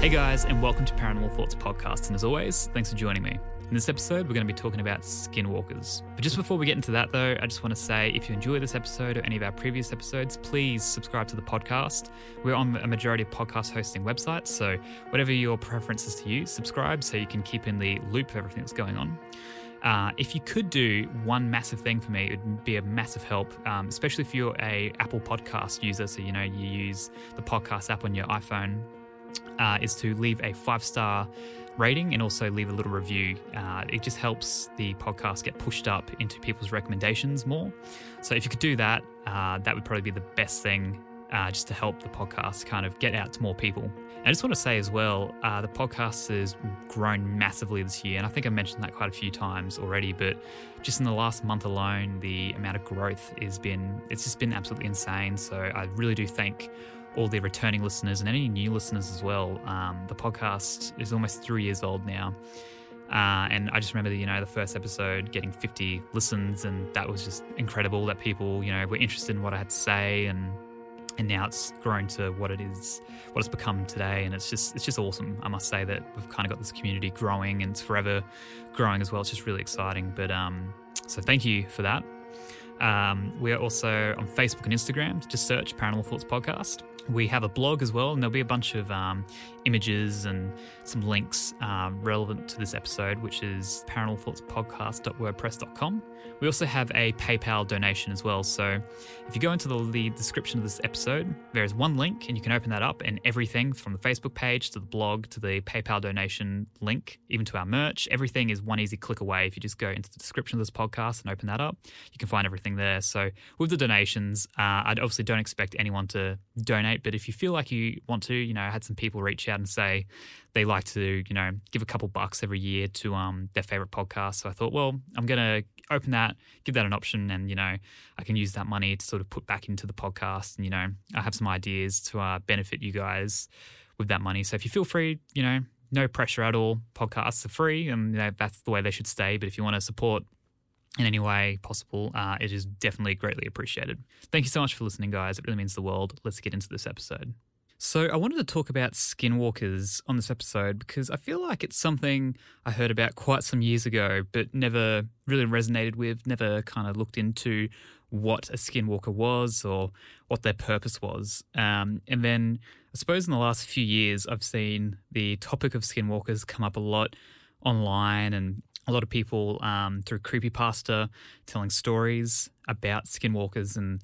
Hey guys, and welcome to Paranormal Thoughts Podcast. And as always, thanks for joining me. In this episode, we're going to be talking about skinwalkers. But just before we get into that, though, I just want to say if you enjoy this episode or any of our previous episodes, please subscribe to the podcast. We're on a majority of podcast hosting websites, so whatever your preference is to use, subscribe so you can keep in the loop of everything that's going on. If you could do one massive thing for me, it would be a massive help, especially if you're a Apple Podcast user, so you know you use the podcast app on your iPhone. Is to leave a 5-star rating and also leave a little review. It just helps the podcast get pushed up into people's recommendations more. So if you could do that, that would probably be the best thing just to help the podcast kind of get out to more people. And I just want to say as well, the podcast has grown massively this year, and I think I mentioned that quite a few times already, but just in the last month alone, the amount of growth has just been absolutely insane. So I really do thank all the returning listeners and any new listeners as well. The podcast is almost 3 years old now. And I just remember, the first episode getting 50 listens, and that was just incredible that people, were interested in what I had to say, and now it's grown to what it's become today. And it's just awesome. I must say that we've kind of got this community growing, and it's forever growing as well. It's just really exciting. But so thank you for that. We are also on Facebook and Instagram. Just search Paranormal Thoughts Podcast. We have a blog as well, and there'll be a bunch of images and some links relevant to this episode, which is paranormalthoughtspodcast.wordpress.com. We also have a PayPal donation as well. So if you go into the description of this episode, there is one link, and you can open that up, and everything from the Facebook page to the blog to the PayPal donation link, even to our merch, everything is one easy click away. If you just go into the description of this podcast and open that up, you can find everything there. So with the donations, I obviously don't expect anyone to donate, but if you feel like you want to, I had some people reach out and say they like to, give a couple bucks every year to their favorite podcast. So I thought, well, I'm going to open that, give that an option, and, I can use that money to sort of put back into the podcast. And, I have some ideas to benefit you guys with that money. So if you feel free, no pressure at all. Podcasts are free, and that's the way they should stay. But if you want to support in any way possible, it is definitely greatly appreciated. Thank you so much for listening, guys. It really means the world. Let's get into this episode. So I wanted to talk about skinwalkers on this episode because I feel like it's something I heard about quite some years ago but never really resonated with, never kind of looked into what a skinwalker was or what their purpose was. And then I suppose in the last few years I've seen the topic of skinwalkers come up a lot online, and a lot of people through creepypasta telling stories about skinwalkers. And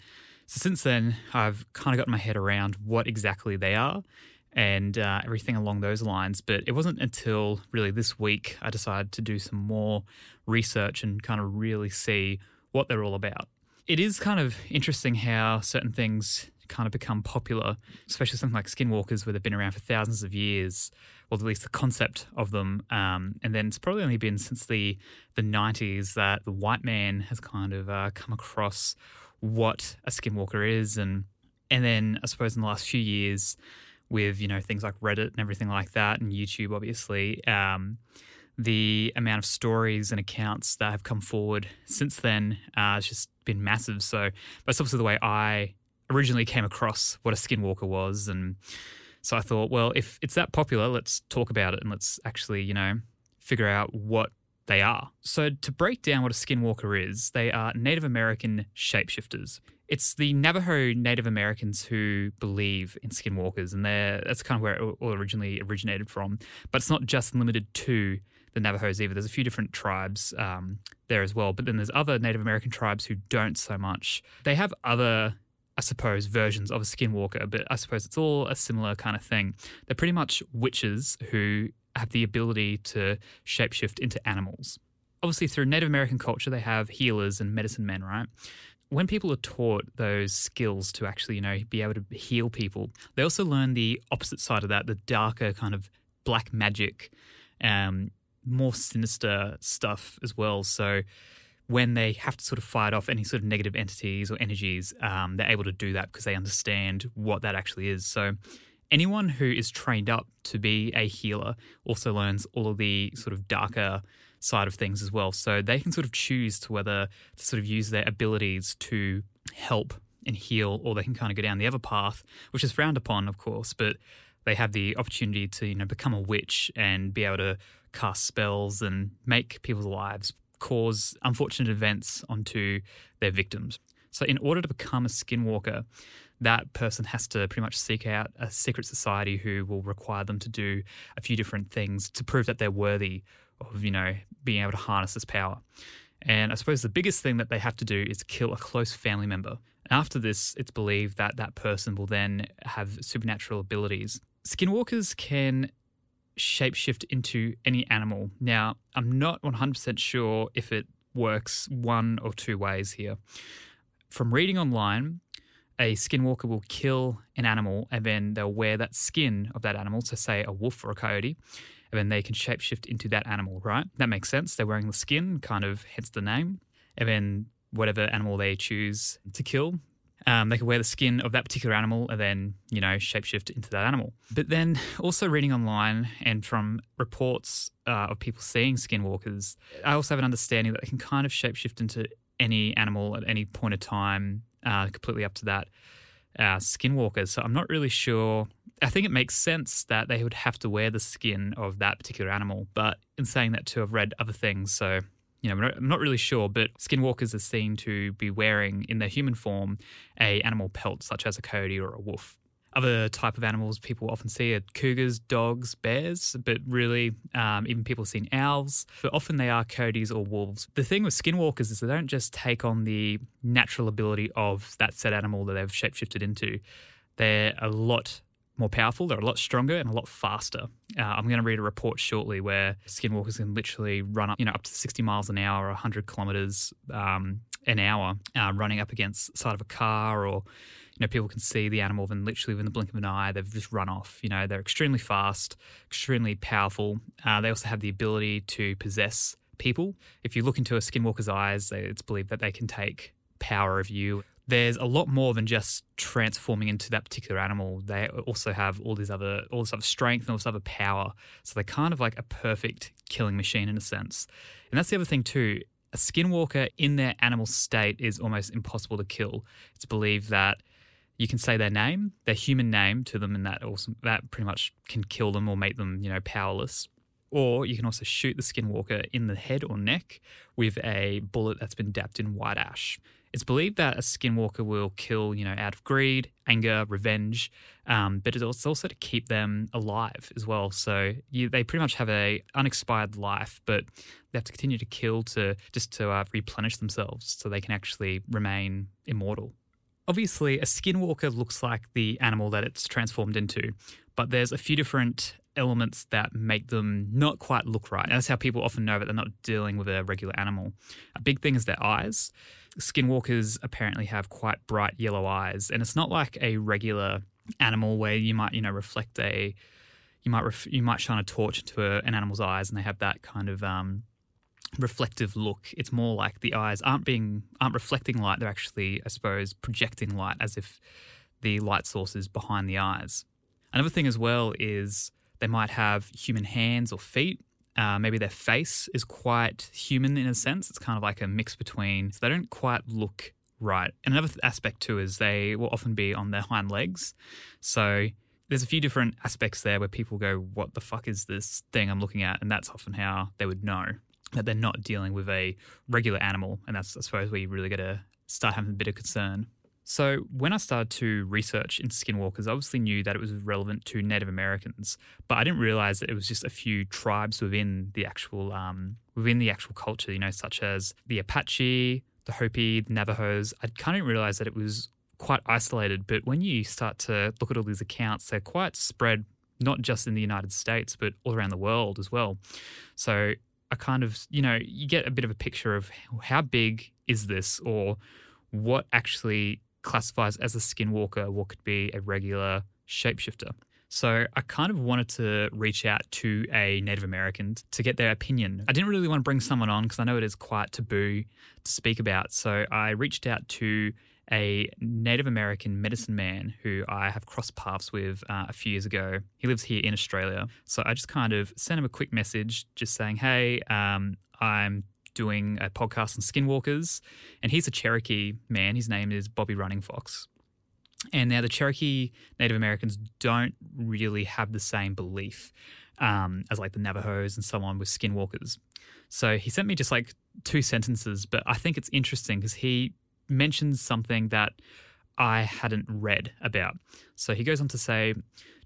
so since then, I've kind of got my head around what exactly they are and everything along those lines. But it wasn't until really this week I decided to do some more research and kind of really see what they're all about. It is kind of interesting how certain things kind of become popular, especially something like skinwalkers, where they've been around for thousands of years, or at least the concept of them. And then it's probably only been since the 90s that the white man has kind of come across what a skinwalker is. And then I suppose in the last few years with, things like Reddit and everything like that, and YouTube obviously, the amount of stories and accounts that have come forward since then has just been massive. So that's obviously the way I originally came across what a skinwalker was. And so I thought, well, if it's that popular, let's talk about it and let's actually, you know, figure out what they are. So to break down what a skinwalker is, they are Native American shapeshifters. It's the Navajo Native Americans who believe in skinwalkers, and that's kind of where it all originated from. But it's not just limited to the Navajos either. There's a few different tribes there as well, but then there's other Native American tribes who don't so much. They have other, I suppose, versions of a skinwalker, but I suppose it's all a similar kind of thing. They're pretty much witches who have the ability to shapeshift into animals. Obviously, through Native American culture, they have healers and medicine men, right? When people are taught those skills to actually, you know, be able to heal people, they also learn the opposite side of that, the darker kind of black magic, more sinister stuff as well. So when they have to sort of fight off any sort of negative entities or energies, they're able to do that because they understand what that actually is. So anyone who is trained up to be a healer also learns all of the sort of darker side of things as well. So they can sort of choose to whether to sort of use their abilities to help and heal, or they can kind of go down the other path, which is frowned upon, of course, but they have the opportunity to, you know, become a witch and be able to cast spells and make people's lives, cause unfortunate events onto their victims. So in order to become a skinwalker, that person has to pretty much seek out a secret society who will require them to do a few different things to prove that they're worthy of, you know, being able to harness this power. And I suppose the biggest thing that they have to do is kill a close family member. And after this, it's believed that that person will then have supernatural abilities. Skinwalkers can shapeshift into any animal. Now, I'm not 100% sure if it works one or two ways here. From reading online, a skinwalker will kill an animal and then they'll wear that skin of that animal, so say a wolf or a coyote, and then they can shapeshift into that animal, right? That makes sense. They're wearing the skin, kind of hence the name. And then whatever animal they choose to kill, they can wear the skin of that particular animal and then, you know, shapeshift into that animal. But then also reading online and from reports of people seeing skinwalkers, I also have an understanding that they can kind of shapeshift into any animal at any point of time, completely up to that skinwalker. So I'm not really sure. I think it makes sense that they would have to wear the skin of that particular animal. But in saying that too, I've read other things. So, you know, I'm not really sure, but skinwalkers are seen to be wearing in their human form a animal pelt, such as a coyote or a wolf. Other type of animals people often see are cougars, dogs, bears, but really even people have seen owls, but often they are coyotes or wolves. The thing with skinwalkers is they don't just take on the natural ability of that said animal that they've shapeshifted into. They're a lot more powerful, they're a lot stronger and a lot faster. I'm going to read a report shortly where skinwalkers can literally run up, you know, up to 60 miles an hour or 100 kilometers an hour, running up against the side of a car, or, you know, people can see the animal and literally within the blink of an eye, they've just run off. You know, they're extremely fast, extremely powerful. They also have the ability to possess people. If you look into a skinwalker's eyes, it's believed that they can take power of you. There's a lot more than just transforming into that particular animal. They also have all this other strength and all this other power. So they're kind of like a perfect killing machine in a sense. And that's the other thing too. A skinwalker in their animal state is almost impossible to kill. It's believed that you can say their name, their human name to them, and that pretty much can kill them or make them, you know, powerless. Or you can also shoot the skinwalker in the head or neck with a bullet that's been dapped in white ash. It's believed that a skinwalker will kill, you know, out of greed, anger, revenge, but it's also to keep them alive as well. So they pretty much have a unexpired life, but they have to continue to kill to replenish themselves so they can actually remain immortal. Obviously, a skinwalker looks like the animal that it's transformed into, but there's a few different elements that make them not quite look right. And that's how people often know that they're not dealing with a regular animal. A big thing is their eyes. Skinwalkers apparently have quite bright yellow eyes, and it's not like a regular animal where you might, you know, you might shine a torch into an animal's eyes and they have that kind of reflective look. It's more like the eyes aren't reflecting light. They're actually, I suppose, projecting light as if the light source is behind the eyes. Another thing as well is they might have human hands or feet. Maybe their face is quite human in a sense. It's kind of like a mix between, so they don't quite look right. And another aspect too is they will often be on their hind legs. So there's a few different aspects there where people go, what the fuck is this thing I'm looking at? And that's often how they would know that they're not dealing with a regular animal. And that's, I suppose, where you really got to start having a bit of concern. So when I started to research in skinwalkers, I obviously knew that it was relevant to Native Americans, but I didn't realize that it was just a few tribes within the actual culture, you know, such as the Apache, the Hopi, the Navajos. I kind of realized that it was quite isolated, but when you start to look at all these accounts, they're quite spread, not just in the United States, but all around the world as well. So I kind of, you know, you get a bit of a picture of how big is this, or what actually classifies as a skinwalker, what could be a regular shapeshifter. So I kind of wanted to reach out to a Native American to get their opinion. I didn't really want to bring someone on because I know it is quite taboo to speak about. So I reached out to a Native American medicine man who I have crossed paths with a few years ago. He lives here in Australia. So I just kind of sent him a quick message just saying, hey, I'm doing a podcast on skinwalkers, and he's a Cherokee man. His name is Bobby Running Fox. And now the Cherokee Native Americans don't really have the same belief as like the Navajos and so on with skinwalkers. So he sent me just like two sentences, but I think it's interesting because he mentions something that I hadn't read about. So he goes on to say,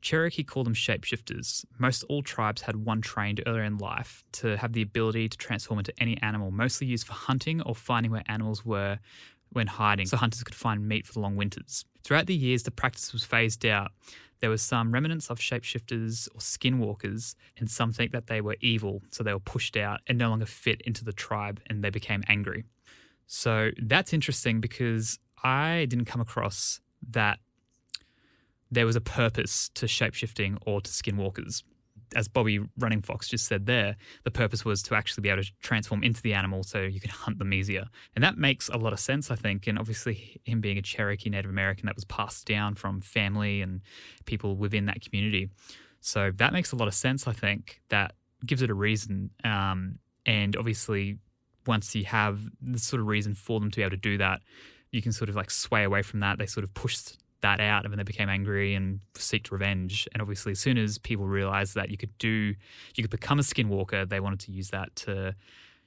Cherokee called them shapeshifters. Most all tribes had one trained earlier in life to have the ability to transform into any animal, mostly used for hunting or finding where animals were when hiding, so hunters could find meat for the long winters. Throughout the years, the practice was phased out. There was some remnants of shapeshifters or skinwalkers, and some think that they were evil, so they were pushed out and no longer fit into the tribe, and they became angry. So that's interesting because I didn't come across that there was a purpose to shapeshifting or to skinwalkers. As Bobby Running Fox just said there, the purpose was to actually be able to transform into the animal so you could hunt them easier. And that makes a lot of sense, I think. And obviously him being a Cherokee Native American, that was passed down from family and people within that community. So that makes a lot of sense, I think. That gives it a reason. And obviously once you have the sort of reason for them to be able to do that, you can sort of like sway away from that. They sort of pushed that out and then they became angry and seeked revenge. And obviously as soon as people realized that you could become a skinwalker, they wanted to use that to,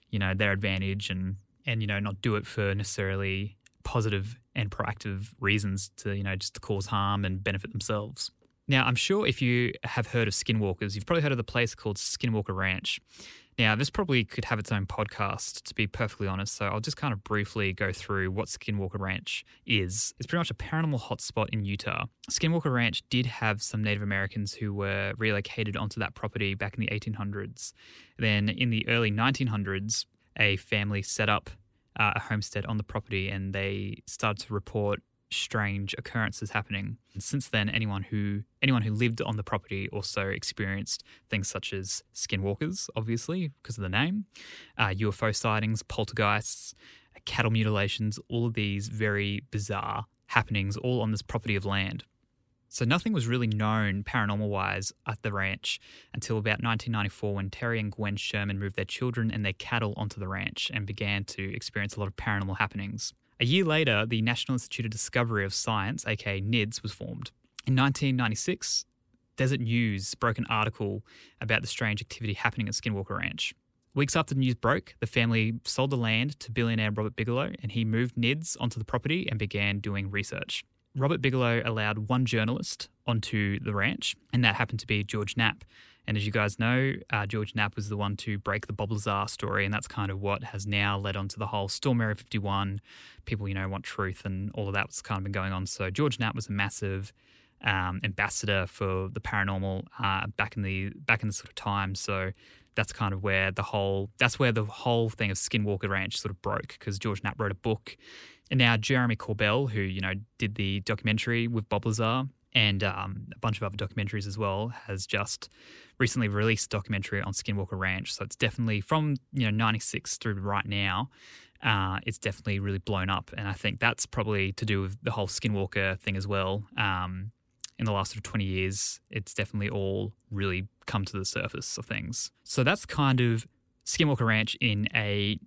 you know, their advantage and you know, not do it for necessarily positive and proactive reasons to, you know, just to cause harm and benefit themselves. Now, I'm sure if you have heard of skinwalkers, you've probably heard of the place called Skinwalker Ranch. Now, this probably could have its own podcast, to be perfectly honest, so I'll just kind of briefly go through what Skinwalker Ranch is. It's pretty much a paranormal hotspot in Utah. Skinwalker Ranch did have some Native Americans who were relocated onto that property back in the 1800s. Then in the early 1900s, a family set up a homestead on the property and they started to report strange occurrences happening. And since then, anyone who lived on the property also experienced things such as skinwalkers, obviously because of the name, UFO sightings, poltergeists, cattle mutilations, all of these very bizarre happenings all on this property of land. So nothing was really known paranormal-wise at the ranch until about 1994 when Terry and Gwen Sherman moved their children and their cattle onto the ranch and began to experience a lot of paranormal happenings. A year later, the National Institute of Discovery of Science, aka NIDS, was formed. In 1996, Desert News broke an article about the strange activity happening at Skinwalker Ranch. Weeks after the news broke, the family sold the land to billionaire Robert Bigelow, and he moved NIDS onto the property and began doing research. Robert Bigelow allowed one journalist onto the ranch, and that happened to be George Knapp. And as you guys know, George Knapp was the one to break the Bob Lazar story, and that's kind of what has now led on to the whole Storm Area 51, people, you know, want truth and all of that's kind of been going on. So George Knapp was a massive ambassador for the paranormal back in the sort of time. So that's kind of where the whole thing of Skinwalker Ranch sort of broke, because George Knapp wrote a book. And now Jeremy Corbell, who, you know, did the documentary with Bob Lazar, and a bunch of other documentaries as well, has just recently released a documentary on Skinwalker Ranch. So it's definitely from, you know, 96 through right now, it's definitely really blown up. And I think that's probably to do with the whole Skinwalker thing as well. in the last sort of 20 years, it's definitely all really come to the surface of things. So that's kind of Skinwalker Ranch in a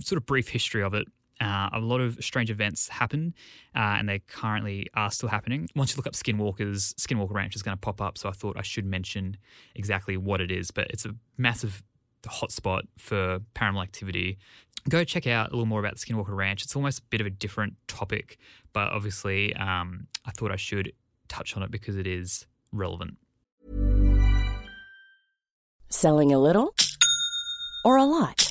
sort of brief history of it. A lot of strange events happen, and they currently are still happening. Once you look up Skinwalker Ranch is going to pop up, so I thought I should mention exactly what it is. But it's a massive hotspot for paranormal activity. Go check out a little more about the Skinwalker Ranch. It's almost a bit of a different topic, but obviously I thought I should touch on it because it is relevant. Selling a little or a lot?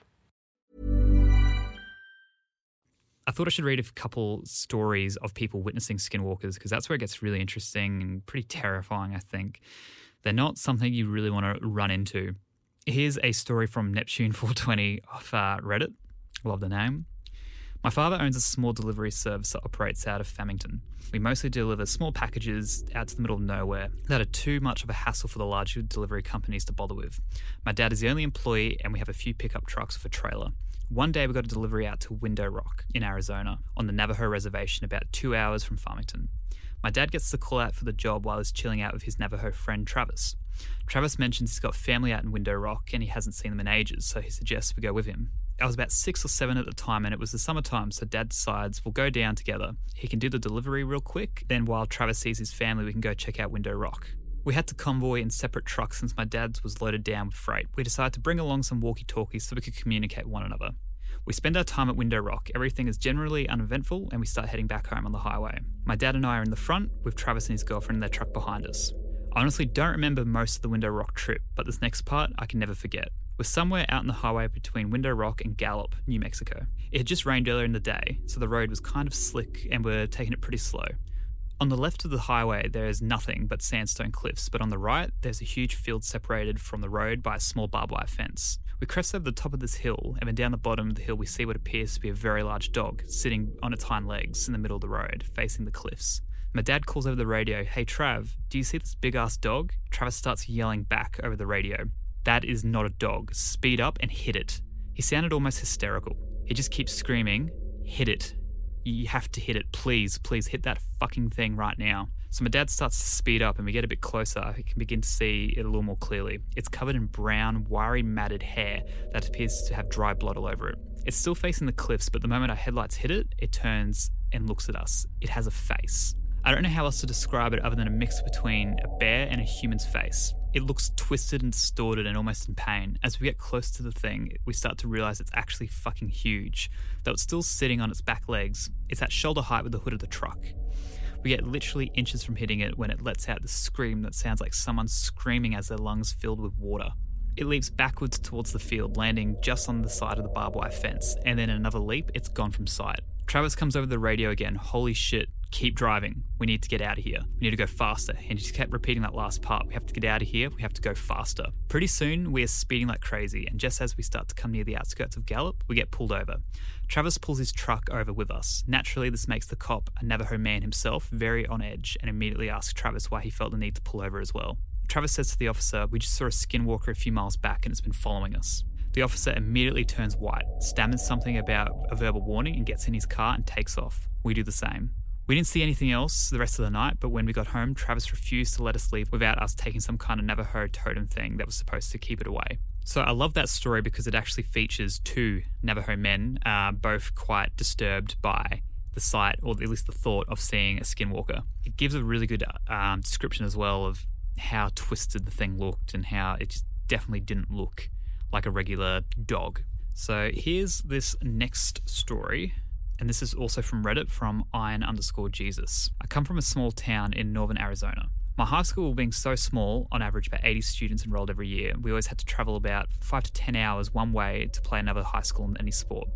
I thought I should read a couple stories of people witnessing skinwalkers because that's where it gets really interesting and pretty terrifying, I think. They're not something you really want to run into. Here's a story from Neptune420 off Reddit. Love the name. My father owns a small delivery service that operates out of Farmington. We mostly deliver small packages out to the middle of nowhere that are too much of a hassle for the larger delivery companies to bother with. My dad is the only employee and we have a few pickup trucks with a trailer. One day we got a delivery out to Window Rock in Arizona on the Navajo reservation about 2 hours from Farmington. My dad gets the call out for the job while he's chilling out with his Navajo friend Travis. Travis mentions he's got family out in Window Rock and he hasn't seen them in ages, so he suggests we go with him. I was about 6 or 7 at the time and it was the summertime, so Dad decides we'll go down together. He can do the delivery real quick, then while Travis sees his family we can go check out Window Rock. We had to convoy in separate trucks since my dad's was loaded down with freight. We decided to bring along some walkie-talkies so we could communicate one another. We spend our time at Window Rock. Everything is generally uneventful and we start heading back home on the highway. My dad and I are in the front with Travis and his girlfriend in their truck behind us. I honestly don't remember most of the Window Rock trip, but this next part I can never forget. We're somewhere out on the highway between Window Rock and Gallup, New Mexico. It had just rained earlier in the day, so the road was kind of slick and we're taking it pretty slow. On the left of the highway, there is nothing but sandstone cliffs, but on the right, there's a huge field separated from the road by a small barbed wire fence. We crest over the top of this hill, and then down the bottom of the hill we see what appears to be a very large dog sitting on its hind legs in the middle of the road, facing the cliffs. My dad calls over the radio, "Hey Trav, do you see this big-ass dog?" Travis starts yelling back over the radio, "That is not a dog. Speed up and hit it." He sounded almost hysterical. He just keeps screaming, "Hit it. You have to hit it. Please, please hit that fucking thing right now." So my dad starts to speed up and we get a bit closer. He can begin to see it a little more clearly. It's covered in brown, wiry, matted hair that appears to have dry blood all over it. It's still facing the cliffs, but the moment our headlights hit it, it turns and looks at us. It has a face. I don't know how else to describe it other than a mix between a bear and a human's face. It looks twisted and distorted and almost in pain. As we get close to the thing, we start to realise it's actually fucking huge. Though it's still sitting on its back legs, it's at shoulder height with the hood of the truck. We get literally inches from hitting it when it lets out the scream that sounds like someone screaming as their lungs filled with water. It leaps backwards towards the field, landing just on the side of the barbed wire fence, and then in another leap, it's gone from sight. Travis comes over the radio again. Holy shit, keep driving. We need to get out of here. We need to go faster. And he just kept repeating that last part. We have to get out of here. We have to go faster. Pretty soon, we are speeding like crazy, and just as we start to come near the outskirts of Gallup, we get pulled over. Travis pulls his truck over with us. Naturally, this makes the cop, a Navajo man himself, very on edge, and immediately asks Travis why he felt the need to pull over as well. Travis says to the officer, "We just saw a skinwalker a few miles back and it's been following us." The officer immediately turns white, stammers something about a verbal warning and gets in his car and takes off. We do the same. We didn't see anything else the rest of the night, but when we got home, Travis refused to let us leave without us taking some kind of Navajo totem thing that was supposed to keep it away. So I love that story because it actually features two Navajo men, both quite disturbed by the sight, or at least the thought, of seeing a skinwalker. It gives a really good description as well of how twisted the thing looked and how it just definitely didn't look like a regular dog. So here's this next story, and this is also from Reddit, from iron_Jesus. I come from a small town in northern Arizona. My high school being so small, on average about 80 students enrolled every year, we always had to travel about 5 to 10 hours one way to play another high school in any sport.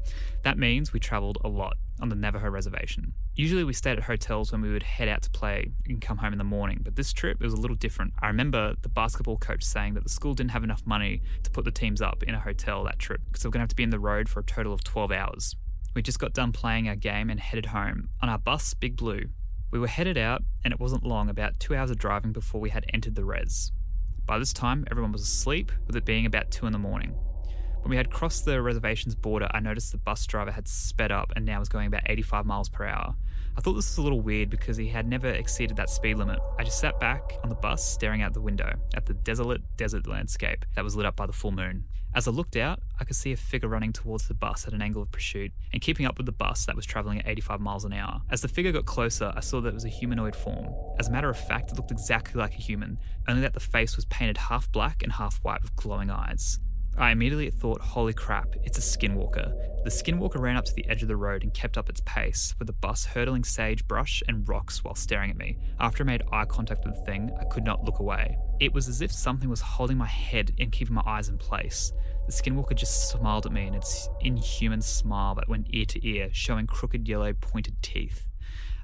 That means we travelled a lot on the Navajo reservation. Usually we stayed at hotels when we would head out to play and come home in the morning, but this trip it was a little different. I remember the basketball coach saying that the school didn't have enough money to put the teams up in a hotel that trip, so we're going to have to be on the road for a total of 12 hours. We just got done playing our game and headed home. On our bus, Big Blue. We were headed out, and it wasn't long, about 2 hours of driving before we had entered the res. By this time, everyone was asleep, with it being about 2 in the morning. When we had crossed the reservation's border, I noticed the bus driver had sped up and now was going about 85 miles per hour. I thought this was a little weird because he had never exceeded that speed limit. I just sat back on the bus, staring out the window at the desolate desert landscape that was lit up by the full moon. As I looked out, I could see a figure running towards the bus at an angle of pursuit and keeping up with the bus that was travelling at 85 miles an hour. As the figure got closer, I saw that it was a humanoid form. As a matter of fact, it looked exactly like a human, only that the face was painted half black and half white with glowing eyes. I immediately thought, holy crap, it's a skinwalker. The skinwalker ran up to the edge of the road and kept up its pace, with the bus hurtling sagebrush and rocks while staring at me. After I made eye contact with the thing, I could not look away. It was as if something was holding my head and keeping my eyes in place. The skinwalker just smiled at me in its inhuman smile that went ear to ear, showing crooked yellow pointed teeth.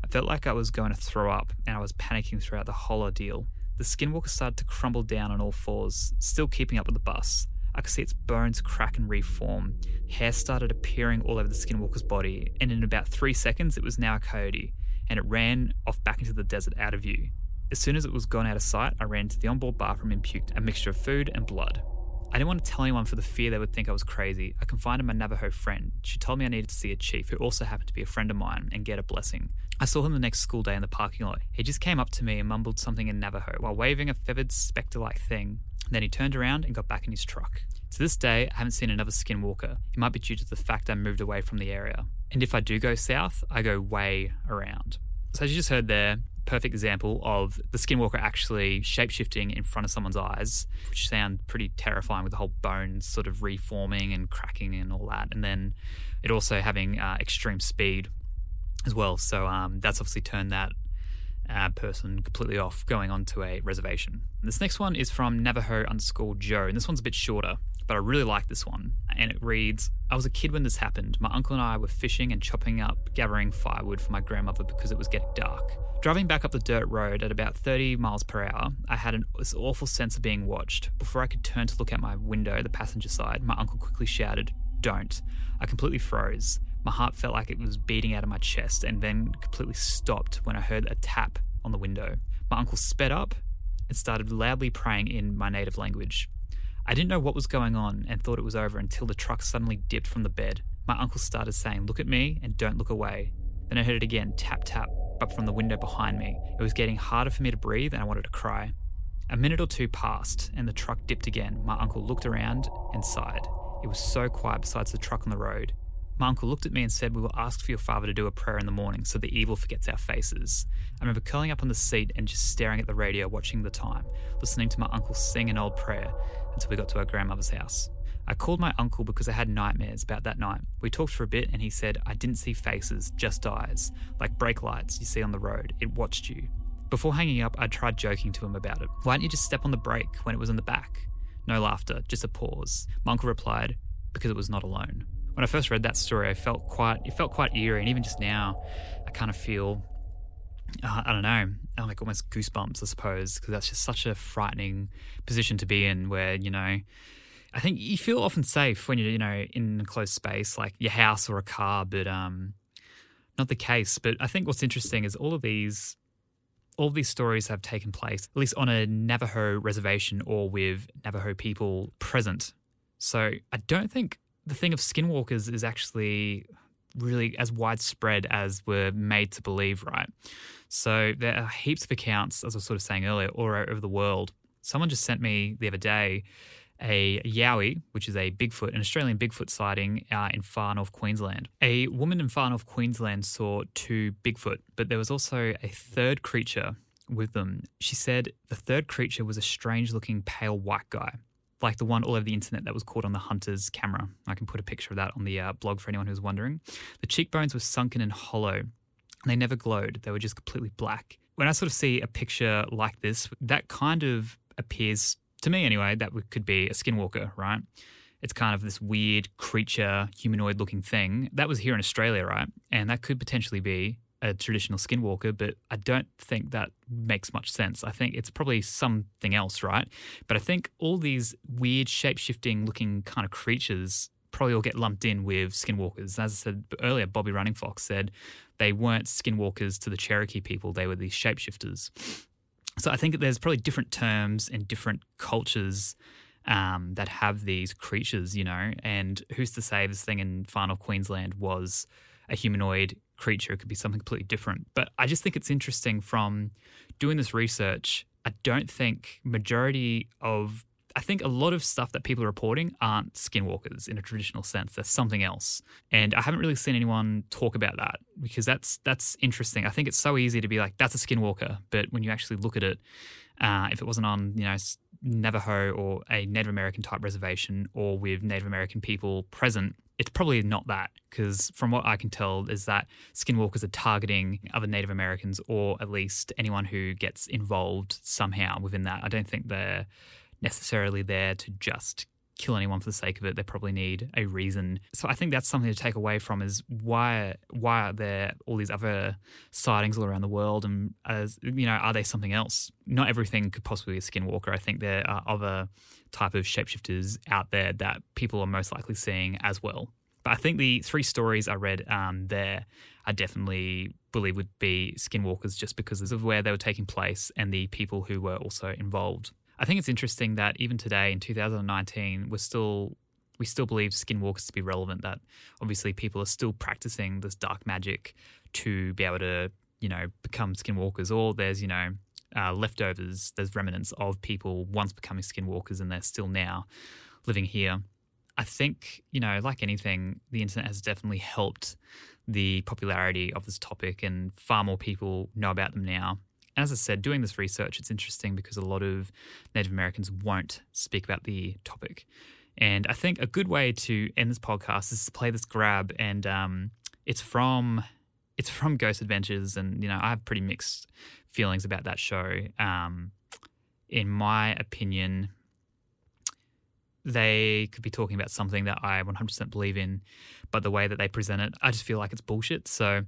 I felt like I was going to throw up, and I was panicking throughout the whole ordeal. The skinwalker started to crumble down on all fours, still keeping up with the bus. I could see its bones crack and reform. Hair started appearing all over the skinwalker's body, and in about 3 seconds it was now a coyote, and it ran off back into the desert out of view. As soon as it was gone out of sight, I ran to the onboard bathroom and puked a mixture of food and blood. I didn't want to tell anyone for the fear they would think I was crazy. I confided in my Navajo friend. She told me I needed to see a chief, who also happened to be a friend of mine, and get a blessing. I saw him the next school day in the parking lot. He just came up to me and mumbled something in Navajo while waving a feathered spectre-like thing. Then he turned around and got back in his truck. To this day, I haven't seen another skinwalker. It might be due to the fact I moved away from the area. And if I do go south, I go way around. So as you just heard there, perfect example of the skinwalker actually shape-shifting in front of someone's eyes, which sound pretty terrifying with the whole bones sort of reforming and cracking and all that. And then it also having extreme speed as well. So that's obviously turned that person completely off going onto a reservation. This next one is from Navajo_Joe, and this one's a bit shorter, but I really like this one, and it reads, I was a kid when this happened. My uncle and I were fishing and chopping up, gathering firewood for my grandmother because it was getting dark. Driving back up the dirt road at about 30 miles per hour, I had this awful sense of being watched. Before I could turn to look out my window, the passenger side, my uncle quickly shouted, "Don't." I completely froze. My heart felt like it was beating out of my chest, and then completely stopped when I heard a tap on the window. My uncle sped up and started loudly praying in my native language. I didn't know what was going on and thought it was over until the truck suddenly dipped from the bed. My uncle started saying, "Look at me and don't look away." Then I heard it again, tap, tap, but from the window behind me. It was getting harder for me to breathe and I wanted to cry. A minute or two passed and the truck dipped again. My uncle looked around and sighed. It was so quiet besides the truck on the road. My uncle looked at me and said, "We will ask for your father to do a prayer in the morning so the evil forgets our faces." I remember curling up on the seat and just staring at the radio, watching the time, listening to my uncle sing an old prayer until we got to our grandmother's house. I called my uncle because I had nightmares about that night. We talked for a bit and he said, "I didn't see faces, just eyes, like brake lights you see on the road. It watched you." Before hanging up, I tried joking to him about it. "Why didn't you just step on the brake when it was in the back?" No laughter, just a pause. My uncle replied, "Because it was not alone." When I first read that story, it felt quite eerie, and even just now, I kind of feel, like almost goosebumps, I suppose, because that's just such a frightening position to be in where, you know, I think you feel often safe when you're, you know, in a closed space, like your house or a car, but not the case. But I think what's interesting is all of these stories have taken place, at least on a Navajo reservation or with Navajo people present. So I don't think the thing of skinwalkers is actually really as widespread as we're made to believe, right? So there are heaps of accounts, as I was sort of saying earlier, all over the world. Someone just sent me the other day a Yowie, which is a Bigfoot, an Australian Bigfoot sighting in far north Queensland. A woman in far north Queensland saw two Bigfoot, but there was also a third creature with them. She said the third creature was a strange-looking pale white guy, like the one all over the internet that was caught on the hunter's camera. I can put a picture of that on the blog for anyone who's wondering. The cheekbones were sunken and hollow, and they never glowed. They were just completely black. When I sort of see a picture like this, that kind of appears, to me anyway, that could be a skinwalker, right? It's kind of this weird creature, humanoid-looking thing. That was here in Australia, right? And that could potentially be a traditional skinwalker, but I don't think that makes much sense. I think it's probably something else, right? But I think all these weird shape-shifting looking kind of creatures probably all get lumped in with skinwalkers. As I said earlier, Bobby Running Fox said they weren't skinwalkers to the Cherokee people. They were these shapeshifters. So I think there's probably different terms in different cultures that have these creatures, you know, and who's to say this thing in far north Queensland was a humanoid creature. It could be something completely different. But I just think it's interesting from doing this research, I don't think I think a lot of stuff that people are reporting aren't skinwalkers in a traditional sense. There's something else. And I haven't really seen anyone talk about that because that's interesting. I think it's so easy to be like, that's a skinwalker. But when you actually look at it, if it wasn't on, you know, Navajo or a Native American type reservation or with Native American people present, it's probably not that, because from what I can tell is that skinwalkers are targeting other Native Americans or at least anyone who gets involved somehow within that. I don't think they're necessarily there to just kill anyone for the sake of it. They probably need a reason. So I think that's something to take away from is why are there all these other sightings all around the world, and, as you know, are they something else? Not everything could possibly be a skinwalker. I think there are other type of shapeshifters out there that people are most likely seeing as well. But I think the three stories I read there I definitely believe would be skinwalkers just because of where they were taking place and the people who were also involved. I think it's interesting that even today in 2019, we still believe skinwalkers to be relevant, that obviously people are still practicing this dark magic to be able to, you know, become skinwalkers, or there's, you know, leftovers, there's remnants of people once becoming skinwalkers and they're still now living here. I think, you know, like anything, the internet has definitely helped the popularity of this topic and far more people know about them now. As I said, doing this research, it's interesting because a lot of Native Americans won't speak about the topic. And I think a good way to end this podcast is to play this grab, and it's from Ghost Adventures, and, you know, I have pretty mixed feelings about that show. In my opinion, they could be talking about something that I 100% believe in, but the way that they present it, I just feel like it's bullshit. So...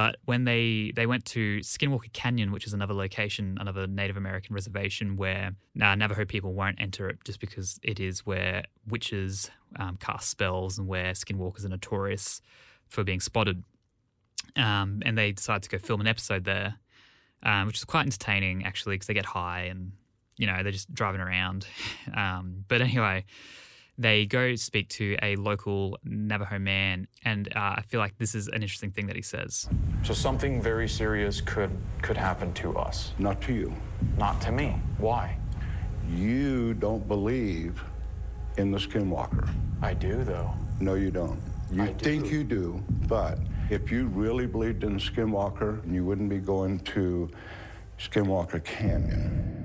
But when they went to Skinwalker Canyon, which is another location, another Native American reservation where Navajo people won't enter it just because it is where witches cast spells and where skinwalkers are notorious for being spotted. And they decided to go film an episode there, which is quite entertaining, actually, because they get high and, you know, they're just driving around. But anyway... They go speak to a local Navajo man, and I feel like this is an interesting thing that he says. So something very serious could happen to us. Not to you. Not to me. No. Why? You don't believe in the skinwalker. I do, though. No, you don't. You think you do, but if you really believed in Skinwalker, you wouldn't be going to Skinwalker Canyon.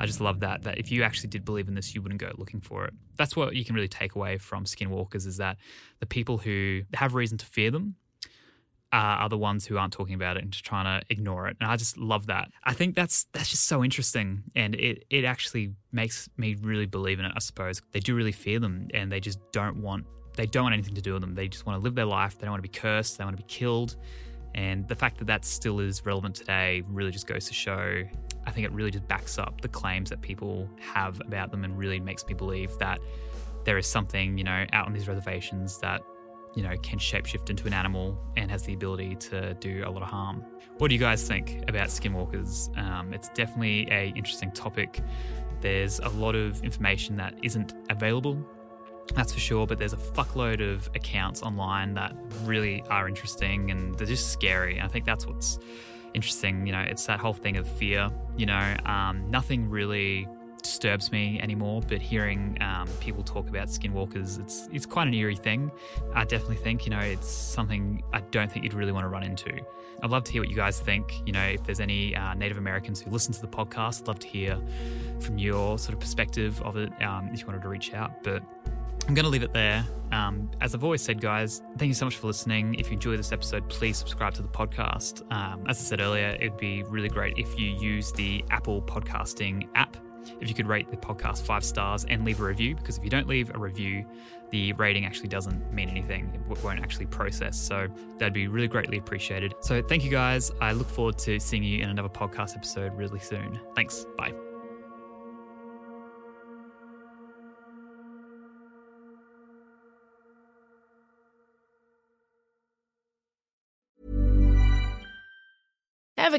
I just love that if you actually did believe in this, you wouldn't go looking for it. That's what you can really take away from Skinwalkers, is that the people who have reason to fear them are the ones who aren't talking about it and just trying to ignore it. And I just love that. I think that's just so interesting, and it actually makes me really believe in it, I suppose. They do really fear them, and they just don't want anything to do with them. They just want to live their life. They don't want to be cursed. They want to be killed. And the fact that still is relevant today really just goes to show, I think it really just backs up the claims that people have about them, and really makes me believe that there is something, out on these reservations that, can shapeshift into an animal and has the ability to do a lot of harm. What do you guys think about Skinwalkers? It's definitely an interesting topic. There's a lot of information that isn't available, that's for sure, but there's a fuckload of accounts online that really are interesting, and they're just scary. And I think that's what's interesting. It's that whole thing of fear. Nothing really disturbs me anymore, but hearing people talk about Skinwalkers, it's quite an eerie thing. I definitely think, it's something I don't think you'd really want to run into. I'd love to hear what you guys think. If there's any Native Americans who listen to the podcast, I'd love to hear from your sort of perspective of it, if you wanted to reach out. But I'm going to leave it there. As I've always said, guys, thank you so much for listening. If you enjoy this episode, please subscribe to the podcast. As I said earlier, it'd be really great if you use the Apple podcasting app. If you could rate the podcast 5 stars and leave a review, because if you don't leave a review, the rating actually doesn't mean anything. It won't actually process. So that'd be really greatly appreciated. So thank you, guys. I look forward to seeing you in another podcast episode really soon. Thanks. Bye. Ever